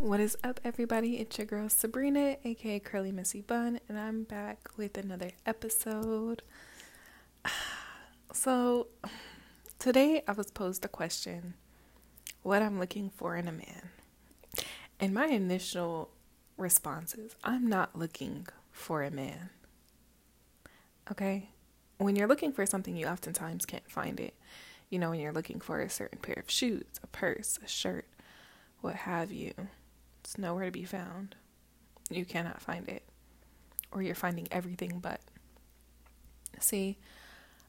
What is up, everybody? It's your girl Sabrina, aka Curly Missy Bun, and I'm back with another episode. So today I was posed a question, what I'm looking for in a man. And my initial response is, I'm not looking for a man. Okay? When you're looking for something, you oftentimes can't find it. You know, when you're looking for a certain pair of shoes, a purse, a shirt, what have you. It's nowhere to be found. You cannot find it. Or you're finding everything but. See,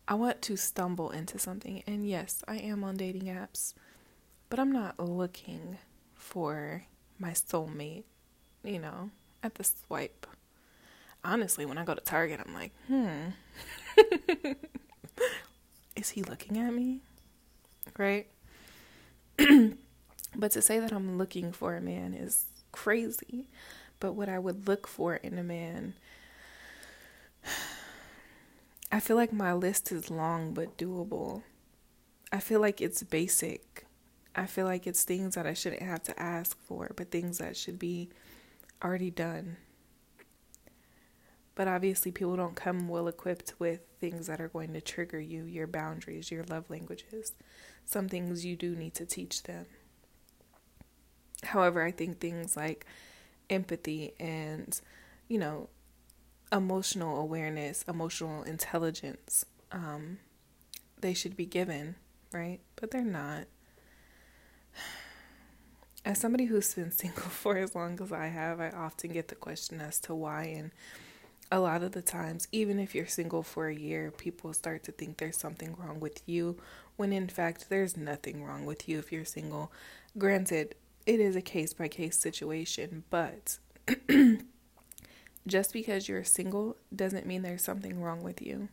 I want to stumble into something. And yes, I am on dating apps. But I'm not looking for my soulmate, you know, at the swipe. Honestly, when I go to Target, I'm like, is he looking at me? Right? But to say that I'm looking for a man is crazy. But what I would look for in a man, I feel like my list is long but doable. I feel like it's basic. I feel like it's things that I shouldn't have to ask for, but things that should be already done. But obviously people don't come well equipped with things that are going to trigger you, your boundaries, your love languages. Some things you do need to teach them. However, I think things like empathy and, you know, emotional awareness, emotional intelligence, they should be given, right? But they're not. As somebody who's been single for as long as I have, I often get the question as to why. And a lot of the times, even if you're single for a year, people start to think there's something wrong with you, when in fact, there's nothing wrong with you if you're single. Granted, it is a case-by-case situation, but just because you're single doesn't mean there's something wrong with you.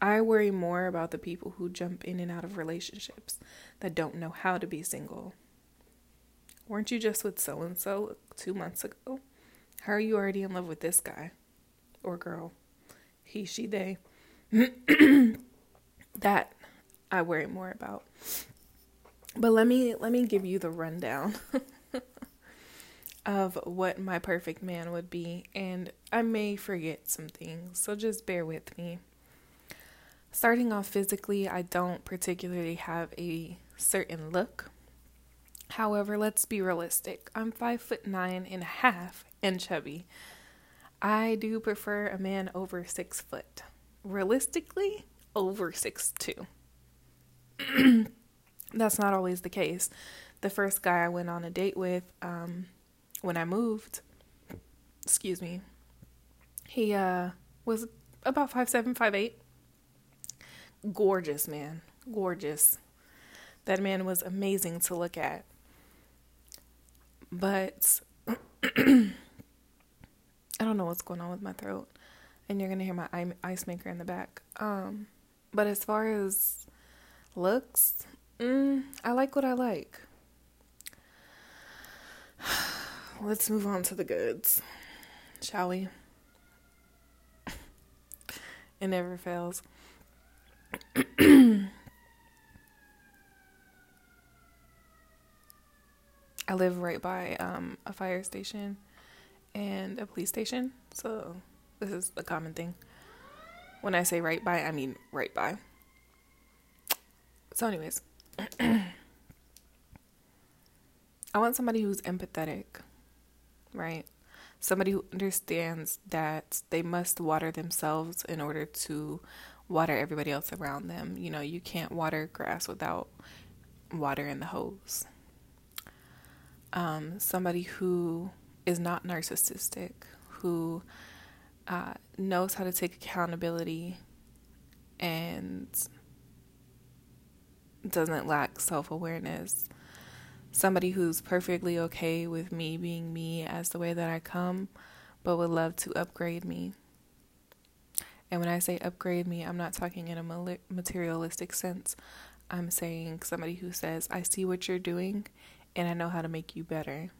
I worry more about the people who jump in and out of relationships that don't know how to be single. Weren't you just with so-and-so 2 months ago? How are you already in love with this guy or girl? He, she, they. That I worry more about. But let me give you the rundown of what my perfect man would be, and I may forget some things, so just bear with me. Starting off physically, I don't particularly have a certain look. However, let's be realistic. I'm 5'9.5" and chubby. I do prefer a man over 6 foot. Realistically, over 6'2". That's not always the case. The first guy I went on a date with, when I moved, he was about 5'7", 5'8". Gorgeous man. Gorgeous. That man was amazing to look at. But I don't know what's going on with my throat. And you're going to hear my ice maker in the back. But as far as looks, I like what I like. Let's move on to the goods, shall we? It never fails. I live right by a fire station and a police station, so this is a common thing. When I say right by, I mean right by. So anyways, I want somebody who's empathetic, right? Somebody who understands that they must water themselves in order to water everybody else around them. You know, you can't water grass without water in the hose. Somebody who is not narcissistic, who knows how to take accountability and doesn't lack self-awareness. Somebody who's perfectly okay with me being me as the way that I come, but would love to upgrade me. And when I say upgrade me, I'm not talking in a materialistic sense. I'm saying somebody who says, I see what you're doing and I know how to make you better.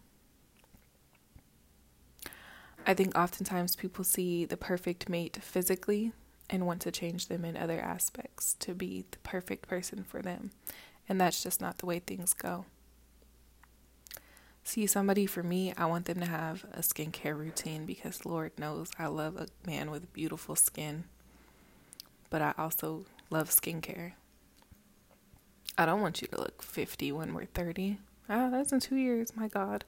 I think oftentimes people see the perfect mate physically and want to change them in other aspects to be the perfect person for them. And that's just not the way things go. see somebody, for me, I want them to have a skincare routine, because Lord knows I love a man with beautiful skin, but I also love skincare. I don't want you to look 50 when we're 30. Oh, that's in 2 years, my God.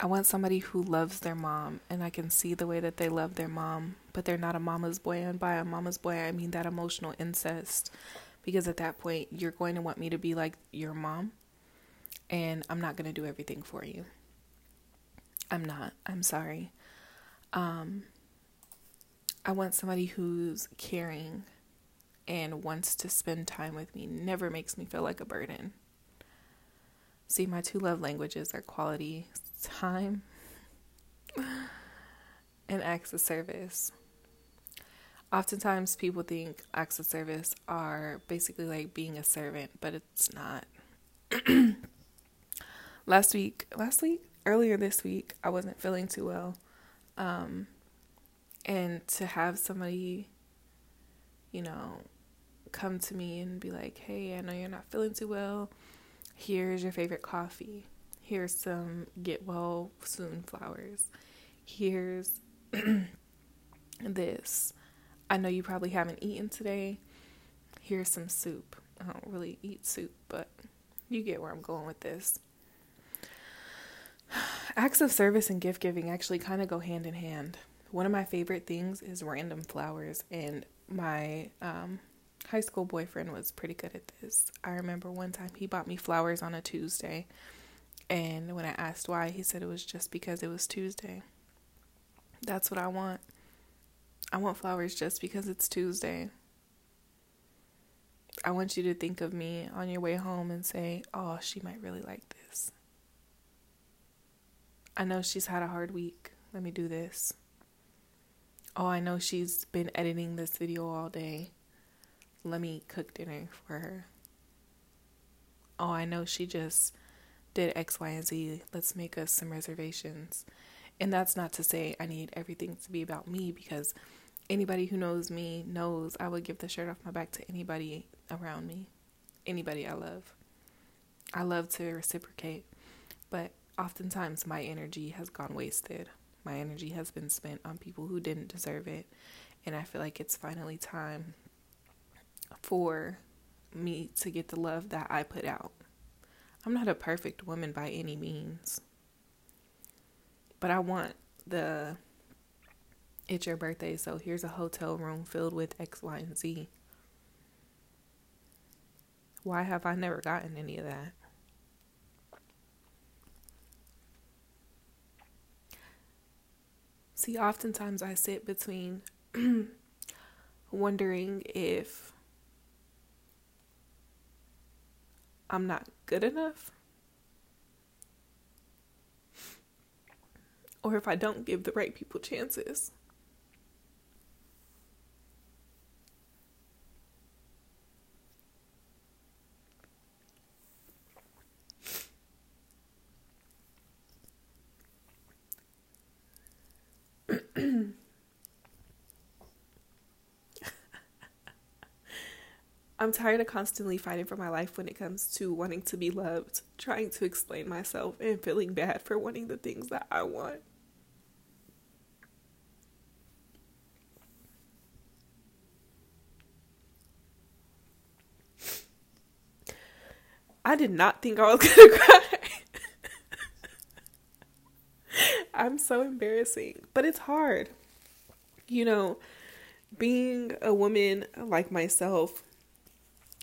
I want somebody who loves their mom, and I can see the way that they love their mom, but they're not a mama's boy. And by a mama's boy, I mean that emotional incest, because at that point, you're going to want me to be like your mom, and I'm not going to do everything for you. I'm not. I'm sorry. I want somebody who's caring and wants to spend time with me, never makes me feel like a burden. See, my two love languages are quality time and acts of service. Oftentimes people think acts of service are basically like being a servant, but it's not. Earlier this week, I wasn't feeling too well. And to have somebody, you know, come to me and be like, hey, I know you're not feeling too well. Here's your favorite coffee. Here's some get well soon flowers. Here's this. I know you probably haven't eaten today. Here's some soup. I don't really eat soup, but you get where I'm going with this. Acts of service and gift giving actually kind of go hand in hand. One of my favorite things is random flowers, and my high school boyfriend was pretty good at this. I remember one time he bought me flowers on a Tuesday, and when I asked why, he said it was just because it was Tuesday. That's what I want. I want flowers just because it's Tuesday. I want you to think of me on your way home and say, oh, she might really like this. I know she's had a hard week. Let me do this. Oh, I know she's been editing this video all day. Let me cook dinner for her. Oh, I know she just did X, Y, and Z. Let's make us some reservations. And that's not to say I need everything to be about me, because anybody who knows me knows I would give the shirt off my back to anybody around me, anybody I love. I love to reciprocate, but oftentimes my energy has gone wasted. My energy has been spent on people who didn't deserve it. And I feel like it's finally time for me to get the love that I put out. I'm not a perfect woman by any means. But I want the, it's your birthday, so here's a hotel room filled with X, Y, and Z. Why have I never gotten any of that? See, oftentimes I sit between wondering if I'm not good enough, or if I don't give the right people chances. I'm tired of constantly fighting for my life when it comes to wanting to be loved, trying to explain myself, and feeling bad for wanting the things that I want. I did not think I was going to cry. I'm so embarrassing, but it's hard. You know, being a woman like myself,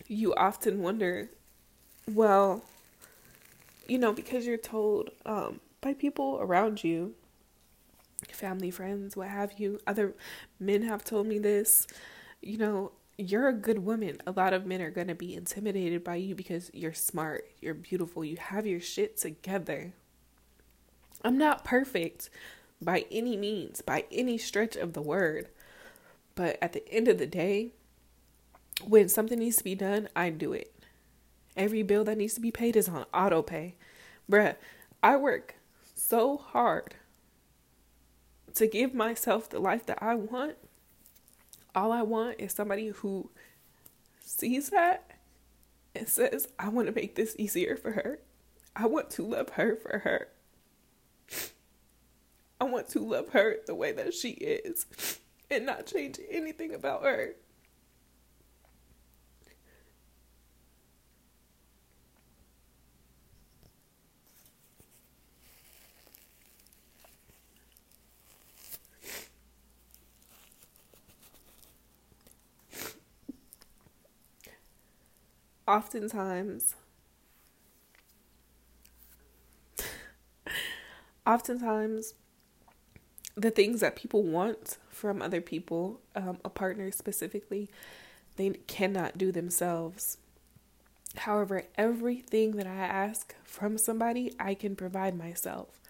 you often wonder, well, you know, because you're told by people around you, family, friends, what have you, other men have told me this, you know, you're a good woman. A lot of men are going to be intimidated by you because you're smart, you're beautiful, you have your shit together. I'm not perfect by any means, by any stretch of the word. But at the end of the day, when something needs to be done, I do it. Every bill that needs to be paid is on auto pay. Bruh, I work so hard to give myself the life that I want. All I want is somebody who sees that and says, I want to make this easier for her. I want to love her for her. I want to love her the way that she is and not change anything about her. Oftentimes, the things that people want from other people, a partner specifically, they cannot do themselves. However, everything that I ask from somebody, I can provide myself.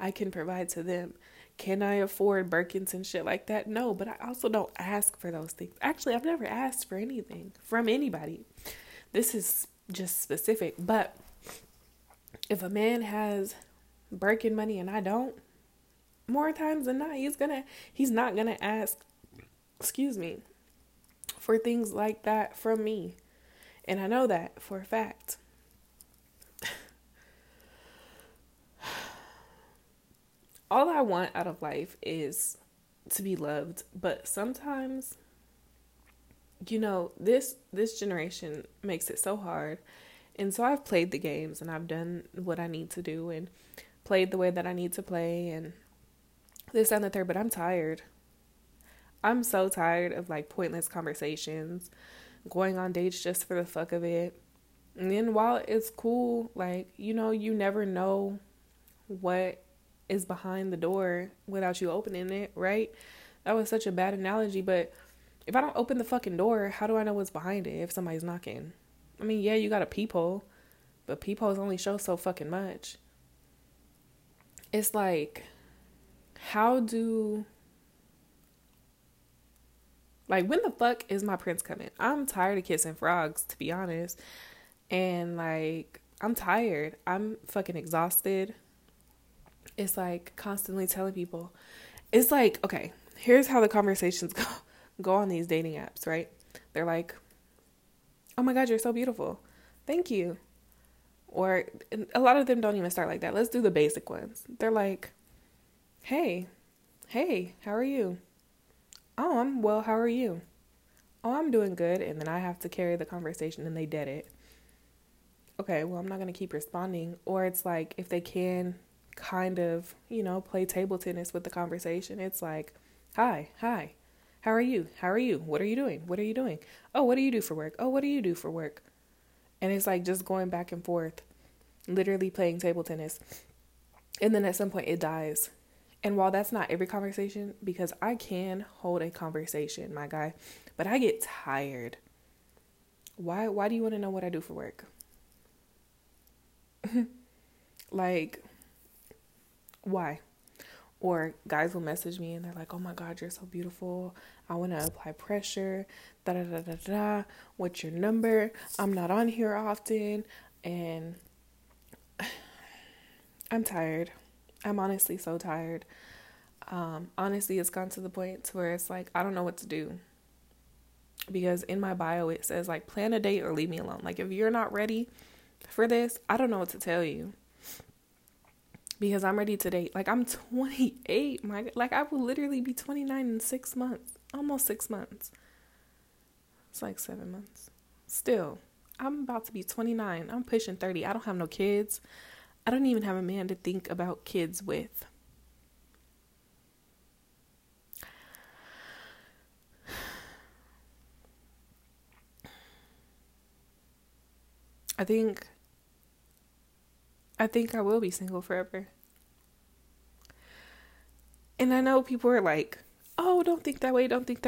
I can provide to them. Can I afford Birkins and shit like that? No, but I also don't ask for those things. Actually, I've never asked for anything from anybody. This is just specific, but if a man has Birkin money and I don't, more times than not, he's not gonna ask, for things like that from me. And I know that for a fact. All I want out of life is to be loved, but sometimes, you know, this generation makes it so hard. And so I've played the games and I've done what I need to do and played the way that I need to play and this and the third, but I'm tired. I'm so tired of like pointless conversations, going on dates just for the fuck of it. And then while it's cool, like, you know, you never know what is behind the door without you opening it, right? That was such a bad analogy, but if I don't open the fucking door, how do I know what's behind it if somebody's knocking? I mean, yeah, you got a peephole, but peepholes only show so fucking much. It's like, when the fuck is my prince coming? I'm tired of kissing frogs, to be honest. And like, I'm tired. I'm fucking exhausted. It's like constantly telling people. It's like, okay, here's how the conversations go on these dating apps, right? They're like, oh my God, you're so beautiful. Thank you. Or a lot of them don't even start like that. Let's do the basic ones. They're like, hey, how are you? Oh, I'm well, how are you? Oh, I'm doing good. And then I have to carry the conversation and they dead it. Okay, well, I'm not going to keep responding. Or it's like, if they can kind of, you know, play table tennis with the conversation, it's like, hi. How are you? What are you doing? Oh, what do you do for work? And it's like just going back and forth, literally playing table tennis. And then at some point it dies. And while that's not every conversation, because I can hold a conversation, my guy, but I get tired. Why do you want to know what I do for work? Like, why? Or guys will message me and they're like, oh my God, you're so beautiful. I want to apply pressure. Da-da-da-da-da. What's your number? I'm not on here often. And I'm tired. I'm honestly so tired. Honestly, it's gone to the point to where it's like, I don't know what to do. Because in my bio, it says like, plan a date or leave me alone. Like, if you're not ready for this, I don't know what to tell you. Because I'm ready to date. Like, I'm 28. Like, I will literally be 29 in 6 months. Almost 6 months. It's like 7 months. Still, I'm about to be 29. I'm pushing 30. I don't have no kids. I don't even have a man to think about kids with. I think I will be single forever. And I know people are like, oh, don't think that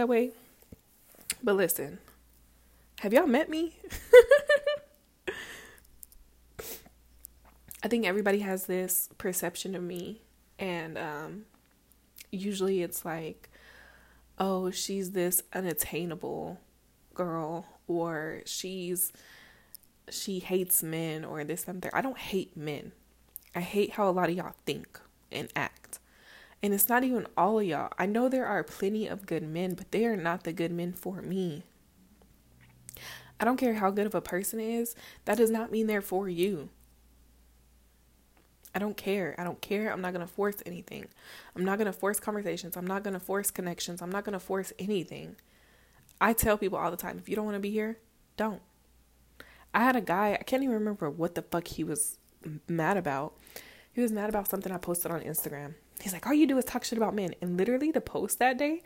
way. But listen, have y'all met me? I think everybody has this perception of me. And usually it's like, oh, she's this unattainable girl, or she hates men, or this and that. I don't hate men. I hate how a lot of y'all think and act. And it's not even all of y'all. I know there are plenty of good men, but they are not the good men for me. I I don't care how good of a person is. That does not mean they're for you. I don't care. I'm not going to force anything. I'm not going to force conversations. I'm not going to force connections. I'm not going to force anything. I tell people all the time, if you don't want to be here, don't. I had a guy, I can't even remember what the fuck he was mad about. He was mad about something I posted on Instagram. He's like, all you do is talk shit about men. And literally the post that day,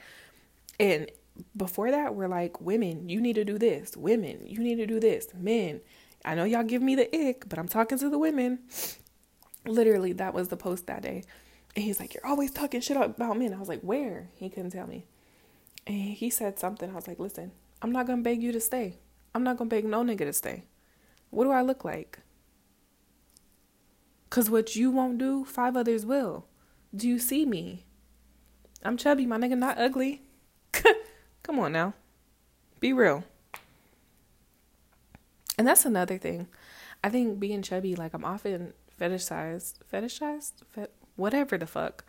and before that, we're like, women, you need to do this. Women, you need to do this. Men, I know y'all give me the ick, but I'm talking to the women. Literally, that was the post that day. And he's like, you're always talking shit about men. I was like, where? He couldn't tell me. And he said something. I was like, listen, I'm not going to beg you to stay. I'm not going to beg no nigga to stay. What do I look like? Because what you won't do, five others will. Do you see me? I'm chubby, my nigga, not ugly. Come on now. Be real. And that's another thing. I think being chubby, like, I'm often fetishized, whatever the fuck.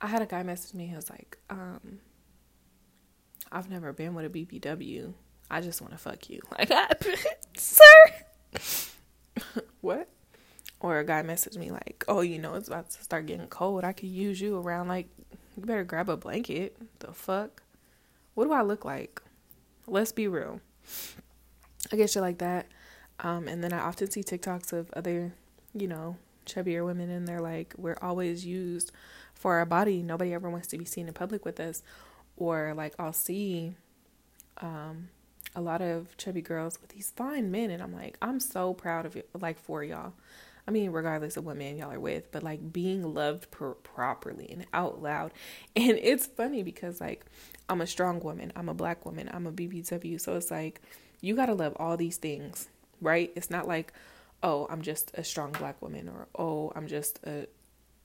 I had a guy message me. He was like, I've never been with a BBW. I just want to fuck you. Like, sir, what? Or a guy messaged me like, oh, you know, it's about to start getting cold. I could use you around. Like, you better grab a blanket. The fuck? What do I look like? Let's be real. I get shit like that. And then I often see TikToks of other, you know, chubbier women, and they're like, we're always used for our body. Nobody ever wants to be seen in public with us. Or like, I'll see a lot of chubby girls with these fine men, and I'm like, I'm so proud of you, like, for y'all. I mean, regardless of what man y'all are with, but like, being loved properly and out loud. And it's funny because, like, I'm a strong woman, I'm a black woman, I'm a BBW, so it's like, you gotta love all these things, right? It's not like, oh, I'm just a strong black woman, or, oh, I'm just a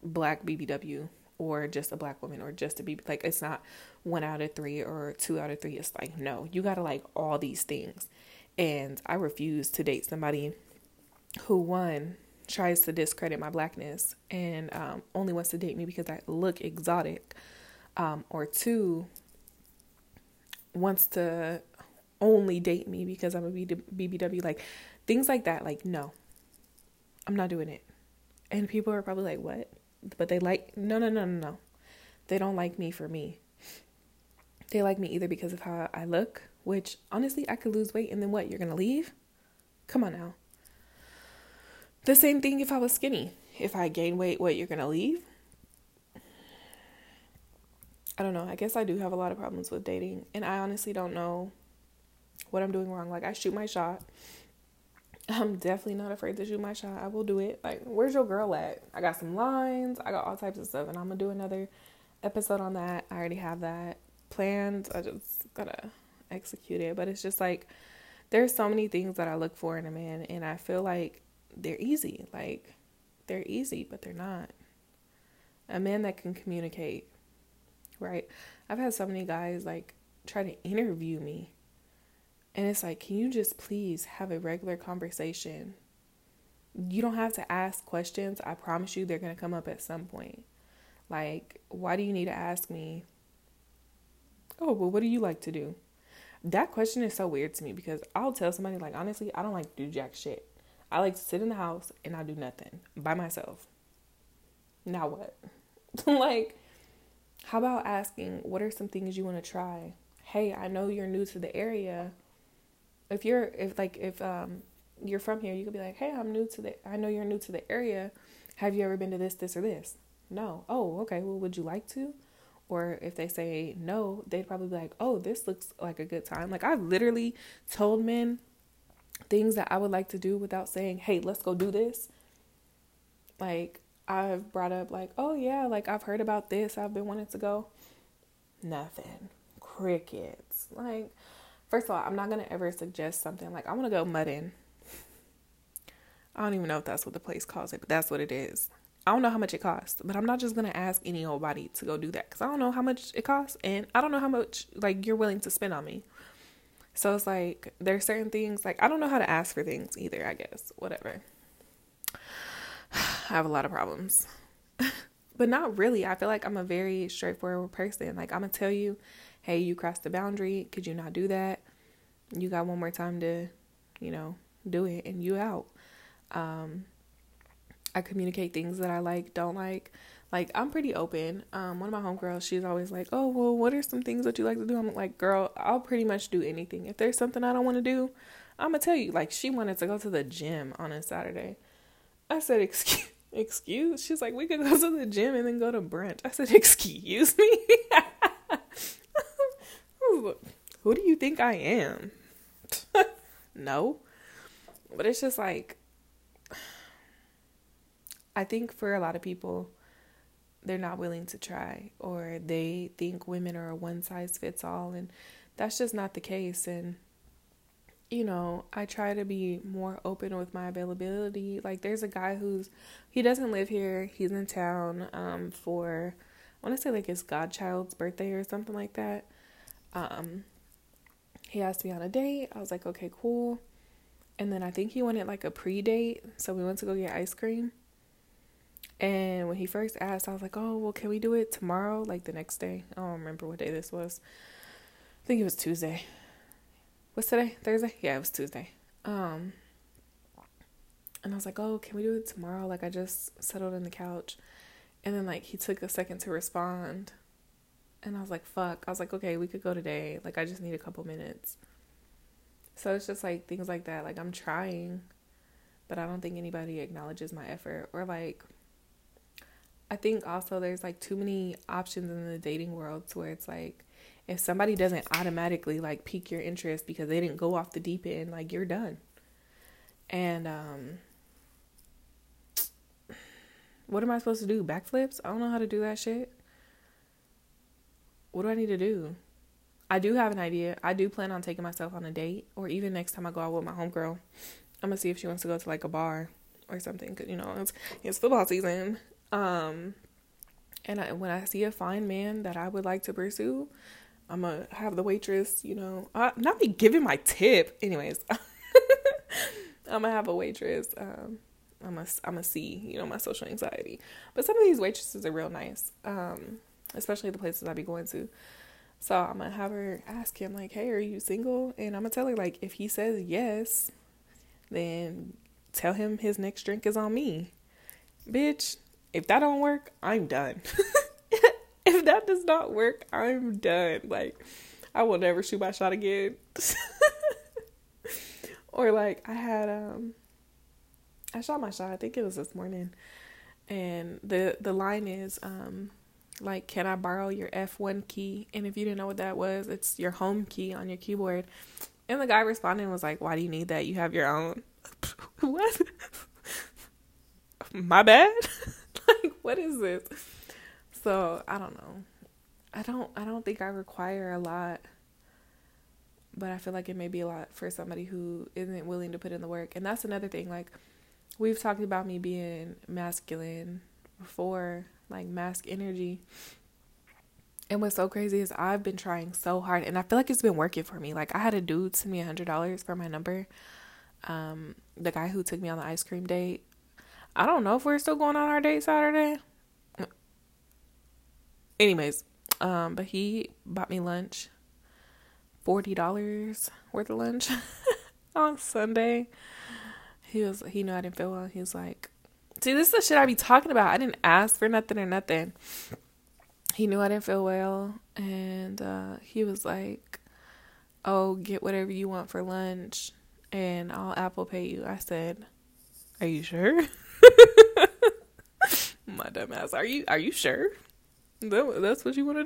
black BBW, or just a black woman, or just a BB. Like, it's not 1 out of 3 or 2 out of 3. It's like, no, you gotta like all these things. And I refuse to date somebody who, one, tries to discredit my blackness and only wants to date me because I look exotic, or two, wants to only date me because I'm a BBW. Like, things like that. Like, no, I'm not doing it. And people are probably like, what? But they like, no. They don't like me for me. They like me either because of how I look, which, honestly, I could lose weight and then what? You're going to leave? Come on now. The same thing if I was skinny. If I gain weight, what? You're going to leave? I don't know. I guess I do have a lot of problems with dating. And I honestly don't know what I'm doing wrong. Like, I shoot my shot. I'm definitely not afraid to shoot my shot. I will do it. Like, where's your girl at? I got some lines. I got all types of stuff. And I'm going to do another episode on that. I already have that planned. I just got to execute it. But it's just like, there's so many things that I look for in a man. And I feel like they're easy. Like, they're easy, but they're not. A man that can communicate, right? I've had so many guys, like, try to interview me. And it's like, can you just please have a regular conversation? You don't have to ask questions. I promise you they're going to come up at some point. Like, why do you need to ask me, oh, well, what do you like to do? That question is so weird to me because I'll tell somebody, like, honestly, I don't like to do jack shit. I like to sit in the house and I do nothing by myself. Now what? Like, how about asking, what are some things you want to try? Hey, I know you're new to the area. If you're from here, you could be like, hey, I know you're new to the area. Have you ever been to this, or this? No. Oh, okay. Well, would you like to? Or if they say no, they'd probably be like, oh, this looks like a good time. Like, I've literally told men things that I would like to do without saying, hey, let's go do this. Like, I've brought up like, oh yeah, like, I've heard about this. I've been wanting to go. Nothing. Crickets. Like, first of all, I'm not going to ever suggest something like, I want to go mudding. I don't even know if that's what the place calls it, but that's what it is. I don't know how much it costs, but I'm not just going to ask any old body to go do that because I don't know how much it costs and I don't know how much, like, you're willing to spend on me. So it's like, there are certain things, like, I don't know how to ask for things either, I guess. Whatever. I have a lot of problems. But not really. I feel like I'm a very straightforward person. Like, I'm going to tell you, hey, you crossed the boundary. Could you not do that? you got one more time to, you know, do it, and you out. I communicate things that I like, don't like. Like, I'm pretty open. One of my homegirls, she's always like, oh, well, what are some things that you like to do? I'm like, girl, I'll pretty much do anything. If there's something I don't want to do, I'm going to tell you. Like, she wanted to go to the gym on a Saturday. I said, excuse? She's like, we could go to the gym and then go to brunch. I said, excuse me? Who do you think I am? No. But it's just like, I think for a lot of people, they're not willing to try, or they think women are a one size fits all, and that's just not the case. And, you know, I try to be more open with my availability. Like, there's a guy he doesn't live here. He's in town for, I want to say, like, his godchild's birthday or something like that. He asked me on a date. I was like, okay, cool. And then I think he wanted like a pre-date, so we went to go get ice cream. And when he first asked, I was like, oh, well, can we do it tomorrow? Like the next day. I don't remember what day this was. I think it was Tuesday. What's today? Thursday? Yeah, it was Tuesday. And I was like, oh, can we do it tomorrow? Like, I just settled on the couch. And then, like, he took a second to respond. And I was like, fuck. I was like, okay, we could go today. Like, I just need a couple minutes. So it's just, like, things like that. Like, I'm trying, but I don't think anybody acknowledges my effort. Or, like, I think also there's, like, too many options in the dating world to where it's, like, if somebody doesn't automatically, like, pique your interest because they didn't go off the deep end, like, you're done. And what am I supposed to do? Backflips? I don't know how to do that shit. What do I need to do? I do have an idea. I do plan on taking myself on a date, or even next time I go out with my homegirl, I'm going to see if she wants to go to, like, a bar or something. 'Cause, you know, it's football season. And when I see a fine man that I would like to pursue, I'm gonna have the waitress, you know, not be giving my tip. Anyways, I'm gonna have a waitress. I'm a see, you know, my social anxiety, but some of these waitresses are real nice. Especially the places I be going to. So I'm gonna have her ask him like, hey, are you single? And I'm gonna tell her like, if he says yes, then tell him his next drink is on me, bitch. If that don't work, I'm done. If that does not work, I'm done. Like, I will never shoot my shot again. Or like, I had, I shot my shot. I think it was this morning. And the line is, like, can I borrow your F1 key? And if you didn't know what that was, it's your home key on your keyboard. And the guy responding was like, why do you need that? You have your own. What? My bad. Like, what is this? So I don't know. I don't think I require a lot, but I feel like it may be a lot for somebody who isn't willing to put in the work. And that's another thing. Like, we've talked about me being masculine before, like mask energy. And what's so crazy is I've been trying so hard, and I feel like it's been working for me. Like, I had a dude send me $100 for my number. The guy who took me on the ice cream date. I don't know if we're still going on our date Saturday. Anyways, but he bought me lunch, $40 worth of lunch on Sunday. He knew I didn't feel well. He was like, see, this is the shit I be talking about. I didn't ask for nothing or nothing. He knew I didn't feel well. And he was like, oh, get whatever you want for lunch and I'll Apple Pay you. I said, are you sure? My dumb ass. Are you sure? That's what you want to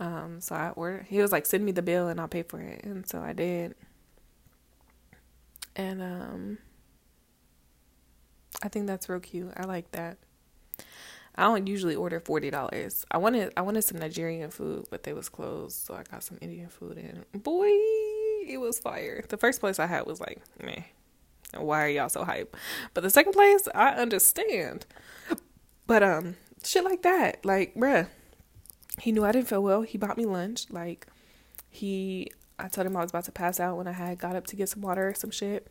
do? So I ordered. He was like, send me the bill and I'll pay for it. And so I did. And I think that's real cute. I like that. I don't usually order $40. I wanted some Nigerian food, but they was closed, so I got some Indian food and boy, it was fire. The first place I had was like, meh. Why are y'all so hype? But the second place, I understand. But shit like that, like, bruh, he knew I didn't feel well. He bought me lunch. Like, I told him I was about to pass out when I had got up to get some water or some shit.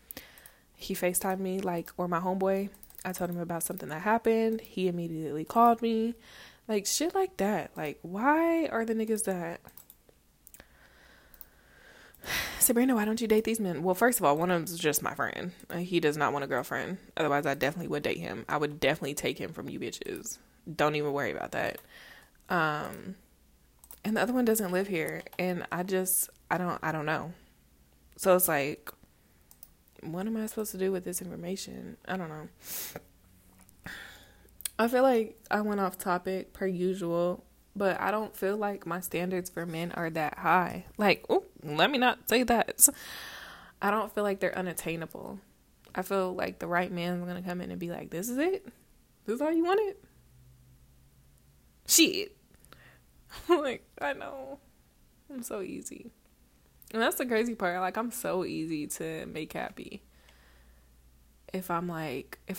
He FaceTimed me, like, or my homeboy. I told him about something that happened. He immediately called me, like, shit like that. Like, why are the niggas that Sabrina, why don't you date these men? Well, first of all, one of them's just my friend. He does not want a girlfriend. Otherwise, I definitely would date him. I would definitely take him from you bitches. Don't even worry about that. And the other one doesn't live here. And I don't know. So it's like, what am I supposed to do with this information? I don't know. I feel like I went off topic per usual, but I don't feel like my standards for men are that high. Like, oh, let me not say that. I don't feel like they're unattainable. I feel like the right man's going to come in and be like, this is it? This is all you wanted? Shit. I'm like, I know. I'm so easy. And that's the crazy part. Like, I'm so easy to make happy. If I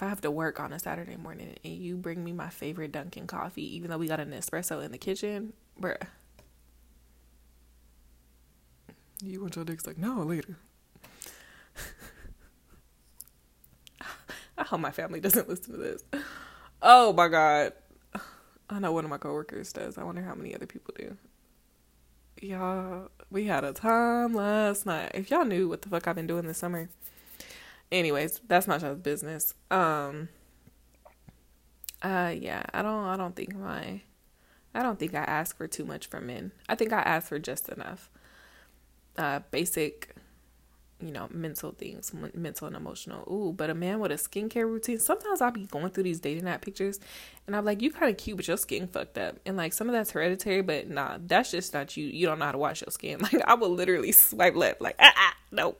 have to work on a Saturday morning and you bring me my favorite Dunkin' coffee, even though we got an espresso in the kitchen, bruh. You want your dick's like, no, later. I hope my family doesn't listen to this. Oh my God. I know one of my coworkers does. I wonder how many other people do. Y'all, we had a time last night. If y'all knew what the fuck I've been doing this summer. Anyways, that's not y'all's business. Yeah, I don't think I ask for too much from men. I think I ask for just enough. Basic, mental things, mental and emotional. Ooh, but a man with a skincare routine. Sometimes I'll be going through these dating app pictures and I'm like, you kind of cute, but your skin fucked up. And like, some of that's hereditary, but nah, that's just not you. You don't know how to wash your skin. Like, I will literally swipe left, like, no.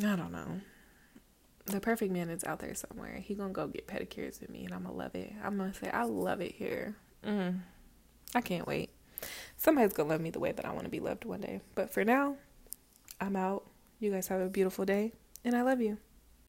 I don't know. The perfect man is out there somewhere. He gonna go get pedicures with me and I'm gonna love it. I'm gonna say, I love it here. I can't wait. Somebody's gonna love me the way that I want to be loved one day. But for now, I'm out. You guys have a beautiful day and I love you.